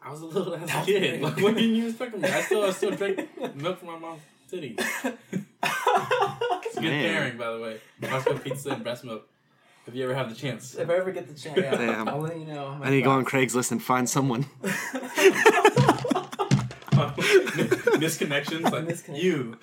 I was a little ass kid. Like, what did you expect from me? I still drank milk from my mom's titties. It's a good pairing, by the way. Costco pizza and breast milk. If you ever have the chance. If I ever get the chance, yeah. I'll let you know. I need to go on Craigslist and find someone. Misconnections. You,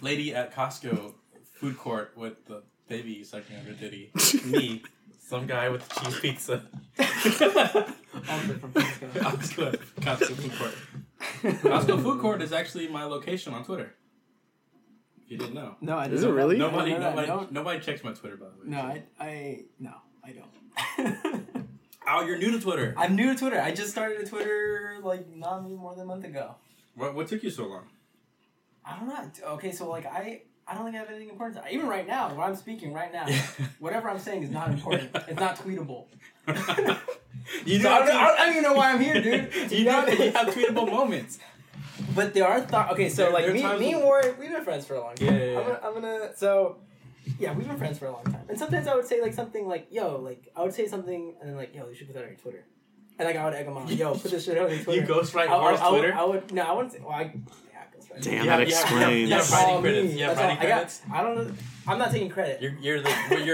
lady at Costco food court with the baby sucking on her ditty. Me, some guy with the cheese pizza. All different Costco. Costco food court. Costco food court is actually my location on Twitter. You didn't know? No, I didn't. Is it really? Nobody checks my Twitter, by the way. No, I don't. Oh, you're new to Twitter. I'm new to Twitter. I just started a Twitter not more than a month ago. What took you so long? I don't know. Okay, so I don't think I have anything important. Even right now, what I'm speaking right now, whatever I'm saying is not important. It's not tweetable. I don't even know why I'm here, dude. You have tweetable moments. But there are thoughts. Okay, so me and Warren, we've been friends for a long time. Yeah. We've been friends for a long time. And sometimes I would say something I would say something and then you should put that on your Twitter. And I would egg him on, put this shit on your Twitter. You ghostwrite Warren's Twitter? I wouldn't say. Well, ghostwriting. Damn, that explains. You have writing credits. You have writing credits. I don't know. I'm not taking credit. You're a ghostwriter.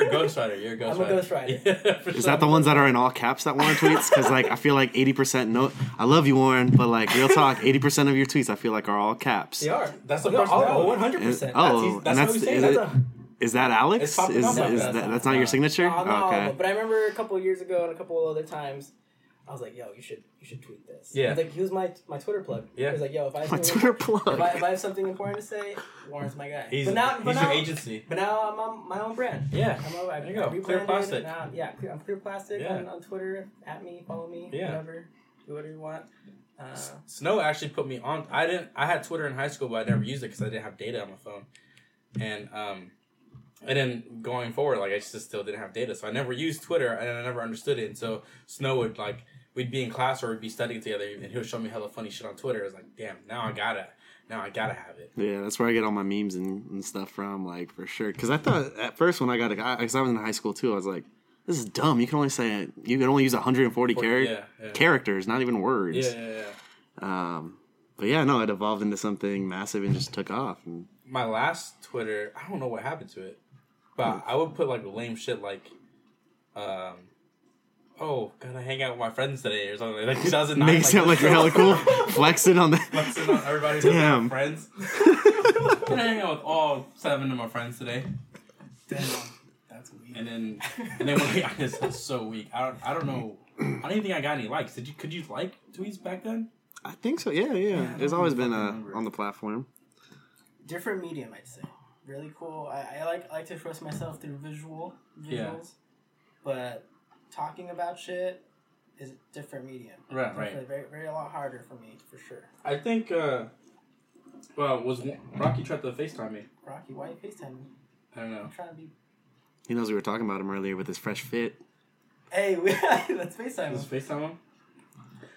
You're a ghostwriter. I'm a ghostwriter. Yeah, is that the ones that are in all caps that Warren tweets? Because I feel 80%. No, I love you, Warren, but real talk, 80% of your tweets I feel are all caps. They are. That's the first. Oh, 100%. Oh, that's how we say that. Is that Alex? That's not your signature? No, okay. But I remember a couple of years ago and a couple of other times. I was you should tweet this. Yeah. He was my Twitter plug. Yeah. He was if I have if I have something important to say, Warren's my guy. He's your agency. But now I'm on my own brand. Yeah. There you go. Clear Plastic. I'm Clear Plastic on Twitter. At me, follow me, whatever. Do whatever you want. Snow actually put me on. I had Twitter in high school, but I never used it because I didn't have data on my phone. And then going forward, I just still didn't have data, so I never used Twitter and I never understood it. And so Snow would we'd be in class or we'd be studying together, and he'll show me hella funny shit on Twitter. I was damn, now I gotta have it. Yeah, that's where I get all my memes and stuff from, for sure. Because I thought at first when because I was in high school too, I was this is dumb. You can only use 140 characters, not even words. Yeah. But yeah, no, it evolved into something massive and just took off. And my last Twitter, I don't know what happened to it, but I would put lame shit oh, gotta hang out with my friends today or something. 2009. Make it sound like you're hella cool. Flexing on Flexing on everybody who's my friends. Gotta hang out with all 7 of my friends today. Damn, that's weak. And then when I just that's so weak. I don't know. I don't even think I got any likes. Could you like tweets back then? I think so. Yeah. It's always been on the platform. Different medium, I'd say. Really cool. I like to express myself through visuals, but talking about shit is a different medium. Right. Very, very a lot harder for me, for sure. I think, was Rocky tried to FaceTime me. Rocky, why are you FaceTiming me? I don't know. I'm trying to be... He knows we were talking about him earlier with his fresh fit. Hey, let's FaceTime him.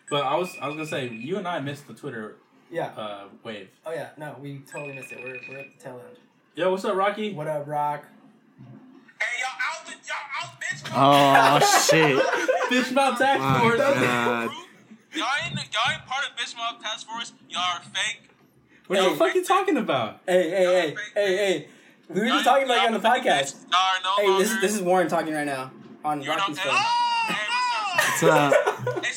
But I was going to say, you and I missed the Twitter... Yeah. Wave. Oh, yeah. No, we totally missed it. We're at the tail end. Yo, what's up, Rocky? What up, Rock? Hey, y'all out, bitch. Oh, shit. Bitchmouth Task Force. Y'all ain't part of Bitchmouth Task Force. Y'all are fake. What the fuck are you talking about? Hey. We were just talking about you on the podcast. No, this is Warren talking right now on Rocky's phone. Hey, what's up? Hey,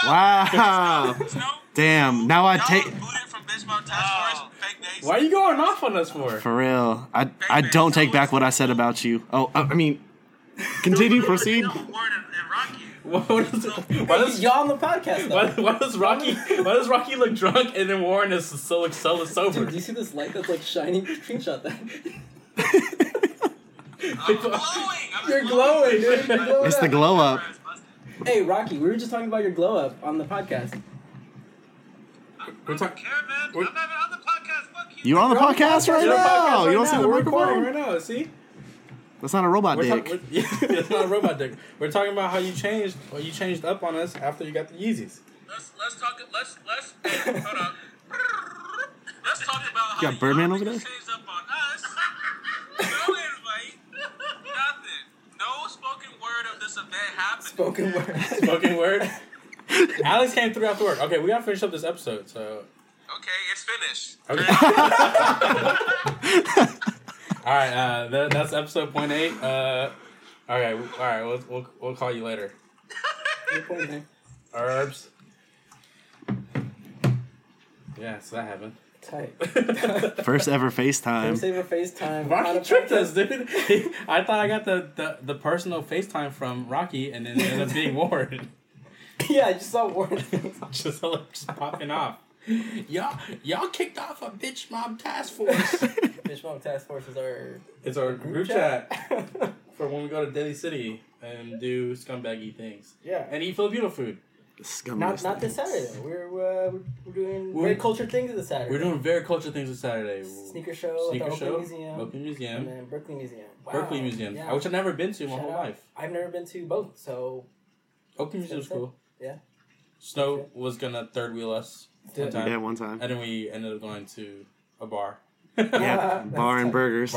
Snow. Wow. Snow. Damn, now I take... Why are you going off on us for? For real. I don't take back what I said about you. Oh, I mean... Continue, proceed. Why does y'all on the podcast, though? Why does Rocky look drunk and then Warren is so sober? Dude, do you see this light that's shining? Screenshot that. I'm glowing! You're glowing, dude. It's the glow up. Hey, Rocky, we were just talking about your glow up on the podcast. I don't care, man. I'm not even on the podcast. Fuck you. You're on the podcast right now. You don't see the recording right now. See? That's not a robot dick. That's not a robot dick. We're talking about how you changed or you changed up on us after you got the Yeezys. Let's hold on. Let's talk about how you got Birdman over there? Changed up on us. No invite. Nothing. No spoken word of this event happening. Spoken word. Spoken word. Alex came through after work. Okay, we gotta finish up this episode, so. Okay, it's finished. Okay. All right, that's episode 0.8. All right, we'll call you later. Herbs. Yeah, so that happened. Tight. First ever FaceTime. Rocky tricked us, dude. I thought I got the personal FaceTime from Rocky, and then it ended up being Warren. Yeah, I just saw Warren. Just popping off. Y'all kicked off a bitch mob task force. Bitch mob task force is our group chat for when we go to Delhi City and do scumbaggy things. Yeah, and eat Filipino food. Not this Saturday. We're doing very culture things this Saturday. We're doing very culture things this Saturday. Sneaker show. Oakland Museum. And then Berkeley Museum. Yeah. Which I've never been to my whole life. I've never been to both. So Oakland Museum was cool. Yeah. Snow was gonna third wheel us. One time. And then we ended up going to a bar. Yeah, bar and burgers.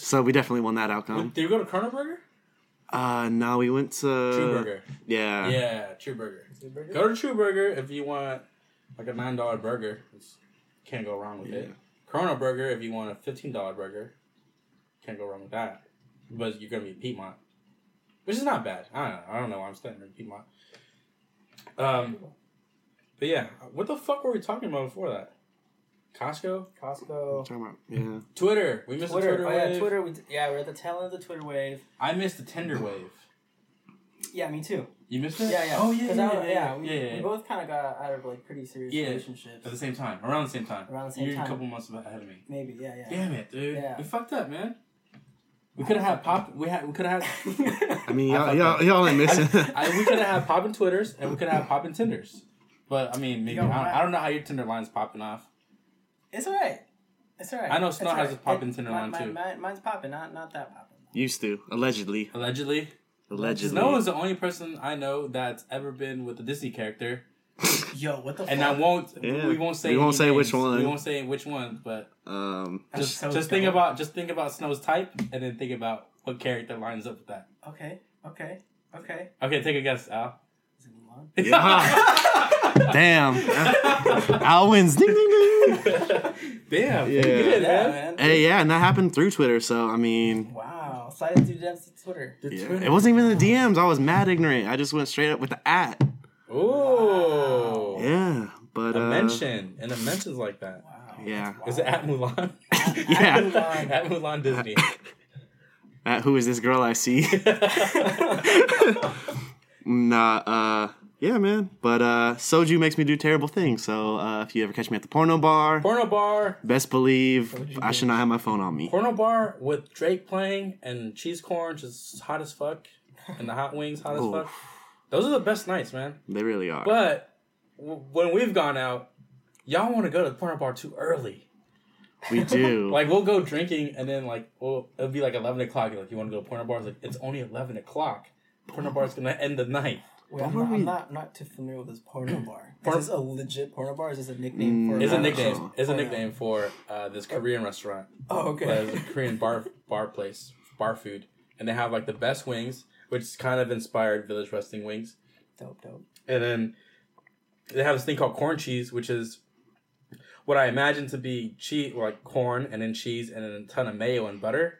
So we definitely won that outcome. Did we go to Colonel Burger? No, we went to... True Burger. Yeah, True Burger. Go to True Burger if you want like a $9 burger. Can't go wrong with it. Colonel Burger if you want a $15 burger. Can't go wrong with that. But you're going to be in Piedmont. Which is not bad. I don't know why I'm standing in Piedmont. But yeah, what the fuck were we talking about before that? Costco. Talking about, yeah. Twitter. We missed the Twitter wave. Oh, yeah, Twitter. We're at the tail end of the Twitter wave. I missed the Tinder wave. Yeah, me too. You missed it? Yeah. Oh, yeah. We both kind of got out of like pretty serious relationships. At the same time. Around the same time. You're a couple months ahead of me. Maybe, yeah. Damn it, dude. Yeah. We fucked up, man. We could have had pop. We could have. I mean, y'all ain't missing. We could have had popping Twitters and we could have popping Tinders. But, I mean, maybe I don't know how your Tinder line's popping off. It's all right. I know Snow has a popping Tinder line, too. Mine's popping, not that popping. Used to. Allegedly. Snow is the only person I know that's ever been with a Disney character. Yo, what the fuck? And I won't... Yeah. We won't say which one, but... Just think about Snow's type, and then think about what character lines up with that. Okay. Okay, take a guess, Al. Is it Mulan? Yeah. Damn. Al wins. Ding, ding, ding. Damn. Yeah. Good, man. Hey, yeah, and that happened through Twitter, so, I mean... Wow. Sliding through DMs to Twitter. Twitter. It wasn't even the DMs. I was mad ignorant. I just went straight up with the @ Oh. Wow. Yeah, but... A mention. And a mention's like that. Wow. Yeah. Wow. Is it @ Mulan? Yeah. At Mulan Disney. At who is this girl I see? Nah, yeah, man. But soju makes me do terrible things. So if you ever catch me at the Porno bar. Best believe I should not have my phone on me. Porno bar with Drake playing and cheese corn just hot as fuck. And the hot wings hot as fuck. Those are the best nights, man. They really are. But when we've gone out, y'all want to go to the porno bar too early. We do. Like, we'll go drinking and then, like, it'll be like 11 o'clock. Like, you want to go to porno bars? Like, it's only 11 o'clock. Porno bar's going to end the night. Wait, I'm not too familiar with this porno bar. Is this a legit porno bar? Or is this a nickname for? It's a nickname for this Korean restaurant. Oh, okay. It's a Korean bar place, bar food, and they have like the best wings, which is kind of inspired Village Resting wings. Dope. And then they have this thing called corn cheese, which is what I imagine to be cheese, like corn and then cheese and then a ton of mayo and butter.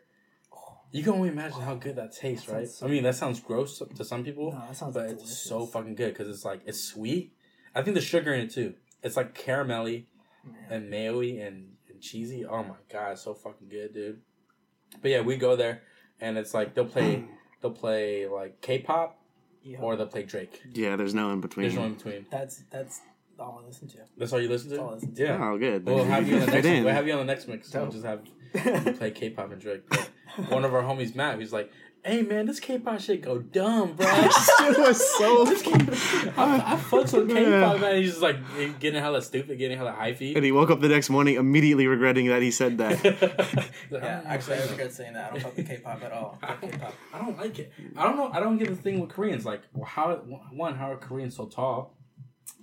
You can only imagine how good that tastes, right? I mean, that sounds gross to some people, but it's so fucking good because it's like, it's sweet. I think the sugar in it, too. It's like caramelly and mayo-y and cheesy. Oh, my God. It's so fucking good, dude. But, yeah, we go there, and it's like they'll play like, K-pop or they'll play Drake. Yeah, there's no in-between. That's all I listen to. That's all you listen to? That's all I listen to. Yeah. Oh, good. We'll have you on the next mix. We'll just have you play K-pop and Drake. One of our homies, Matt, he's like, Hey man, this K-pop shit go dumb, bro. It was so. I fucked with K-pop, man. He's just like getting hella stupid, getting hella hyphy. And he woke up the next morning immediately regretting that he said that. I regret saying that. I don't fuck with K-pop at all. I don't like it. I don't know. I don't get the thing with Koreans. Like, how one, how are Koreans so tall?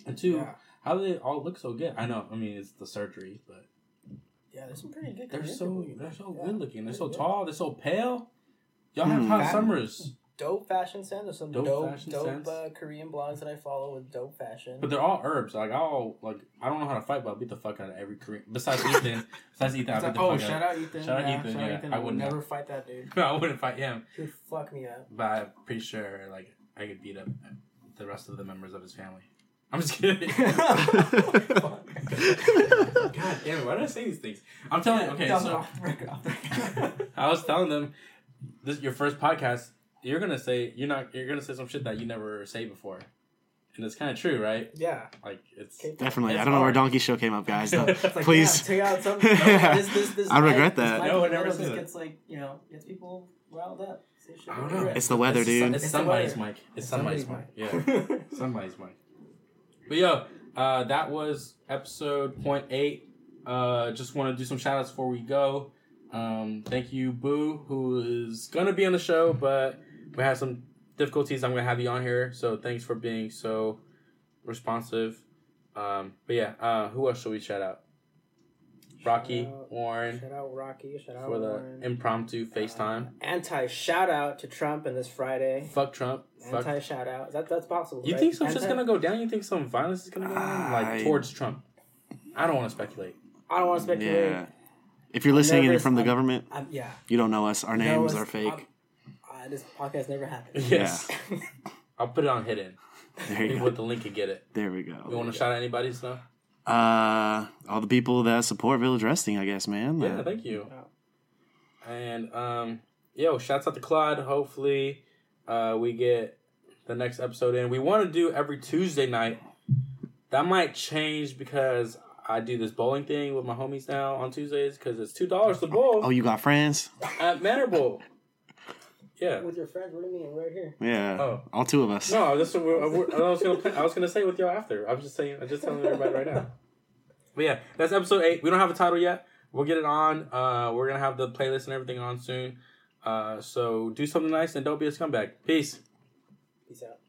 And two, how do they all look so good? I know. I mean, it's the surgery, but yeah, there's some pretty good. They're so good looking. They're so tall. They're so pale. Y'all have hot summers. Dope fashion sense. There's some dope Korean blogs that I follow with dope fashion. But they're all herbs. Like, I don't know how to fight, but I'll beat the fuck out of every Korean. Besides Ethan. Shout out Ethan. I would never fight that dude. No, I wouldn't fight him. He'd fuck me up. But I'm pretty sure, like, I could beat up the rest of the members of his family. I'm just kidding. God damn it. Why did I say these things? I'm telling you. Okay, so. I was telling them. This your first podcast. You're gonna say some shit that you never say before, and it's kind of true, right? Yeah, like it's definitely. I don't know where Donkey Show came up, guys. Like, please take out something. I regret that. No one ever says gets like gets people riled up. I don't know. It's the weather, dude. It's somebody's mic. It's somebody's mic. Yeah, somebody's mic. But yo, that was episode 0.8. Just want to do some shout outs before we go. Thank you, Boo, who is gonna be on the show, but we had some difficulties. I'm gonna have you on here, so thanks for being so responsive. But yeah, who else should we shout out? Warren. Shout out Rocky. Shout out for Warren. The impromptu FaceTime. Anti shout out to Trump and this Friday. Fuck Trump. Anti shout out. That's possible. You think some shit's gonna go down? You think some violence is gonna go down, like towards Trump? I don't want to speculate. Yeah. If you're listening and you're from the government, you don't know us. Our names are fake. This podcast never happened. Yes. Yeah. I'll put it on hidden. There you go. With the link and get it. There we go. You want to shout out anybody, Snow? All the people that support Village Resting, I guess, man. Yeah, thank you. Wow. And, shouts out to Claude. Hopefully we get the next episode in. We want to do every Tuesday night. That might change because I do this bowling thing with my homies now on Tuesdays because it's $2 to bowl. Oh, you got friends? At Manor Bowl. Yeah. With your friends? What do you mean? Right here. Yeah. Oh. All two of us. No, this I was going to say with y'all after. I'm just telling everybody right now. But yeah, that's episode 8. We don't have a title yet. We'll get it on. We're going to have the playlist and everything on soon. So do something nice and don't be a scumbag. Peace. Peace out.